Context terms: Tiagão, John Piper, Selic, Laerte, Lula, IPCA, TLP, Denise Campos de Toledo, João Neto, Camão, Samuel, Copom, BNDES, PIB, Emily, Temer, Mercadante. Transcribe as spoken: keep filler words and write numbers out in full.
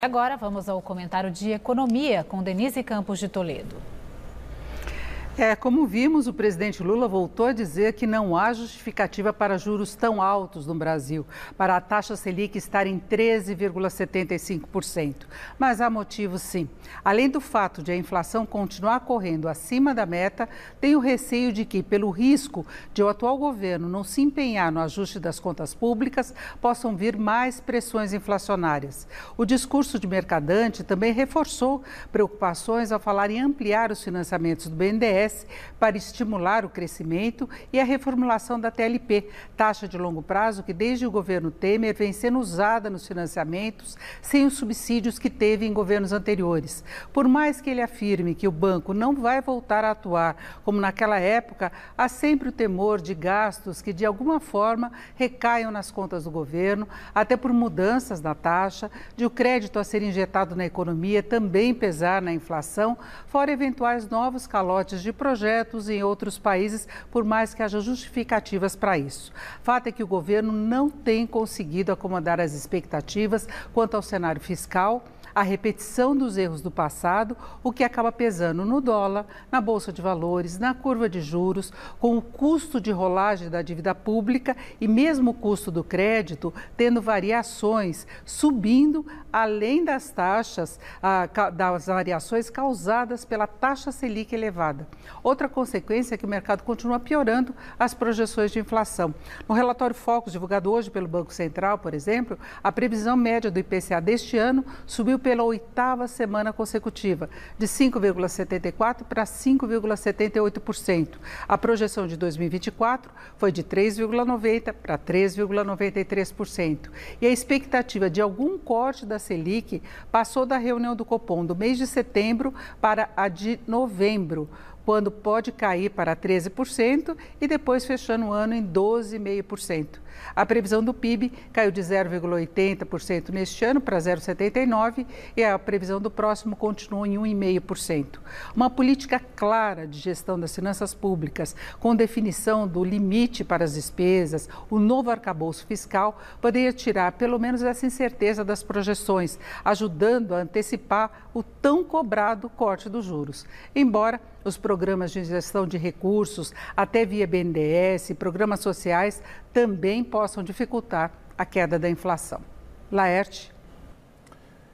Agora vamos ao comentário de economia com Denise Campos de Toledo. É, como vimos, o presidente Lula voltou a dizer que não há justificativa para juros tão altos no Brasil, para a taxa Selic estar em treze vírgula setenta e cinco por cento. Mas há motivos sim. Além do fato de a inflação continuar correndo acima da meta, tem o receio de que, pelo risco de o atual governo não se empenhar no ajuste das contas públicas, possam vir mais pressões inflacionárias. O discurso de Mercadante também reforçou preocupações ao falar em ampliar os financiamentos do B N D E S para estimular o crescimento e a reformulação da T L P, taxa de longo prazo que desde o governo Temer vem sendo usada nos financiamentos sem os subsídios que teve em governos anteriores. Por mais que ele afirme que o banco não vai voltar a atuar como naquela época, há sempre o temor de gastos que de alguma forma recaiam nas contas do governo, até por mudanças na taxa, de o crédito a ser injetado na economia também pesar na inflação, fora eventuais novos calotes de projetos em outros países, por mais que haja justificativas para isso. Fato é que o governo não tem conseguido acomodar as expectativas quanto ao cenário fiscal, a repetição dos erros do passado, o que acaba pesando no dólar, na bolsa de valores, na curva de juros, com o custo de rolagem da dívida pública e mesmo o custo do crédito tendo variações, subindo além das taxas, das variações causadas pela taxa Selic elevada. Outra consequência é que o mercado continua piorando as projeções de inflação. No relatório Focus, divulgado hoje pelo Banco Central, por exemplo, a previsão média do I P C A deste ano subiu pela oitava semana consecutiva, de cinco vírgula setenta e quatro por cento para cinco vírgula setenta e oito por cento. A projeção de dois mil e vinte e quatro foi de três vírgula noventa por cento para três vírgula noventa e três por cento. E a expectativa de algum corte da Selic passou da reunião do Copom do mês de setembro para a de novembro, quando pode cair para treze por cento e depois fechando o ano em doze vírgula cinco por cento. A previsão do P I B caiu de zero vírgula oitenta por cento neste ano para zero vírgula setenta e nove por cento e a previsão do próximo continua em um vírgula cinco por cento. Uma política clara de gestão das finanças públicas, com definição do limite para as despesas, o novo arcabouço fiscal, poderia tirar pelo menos essa incerteza das projeções, ajudando a antecipar o tão cobrado corte dos juros. Embora os programas de gestão de recursos, até via B N D E S, programas sociais, também possam dificultar a queda da inflação. Laerte.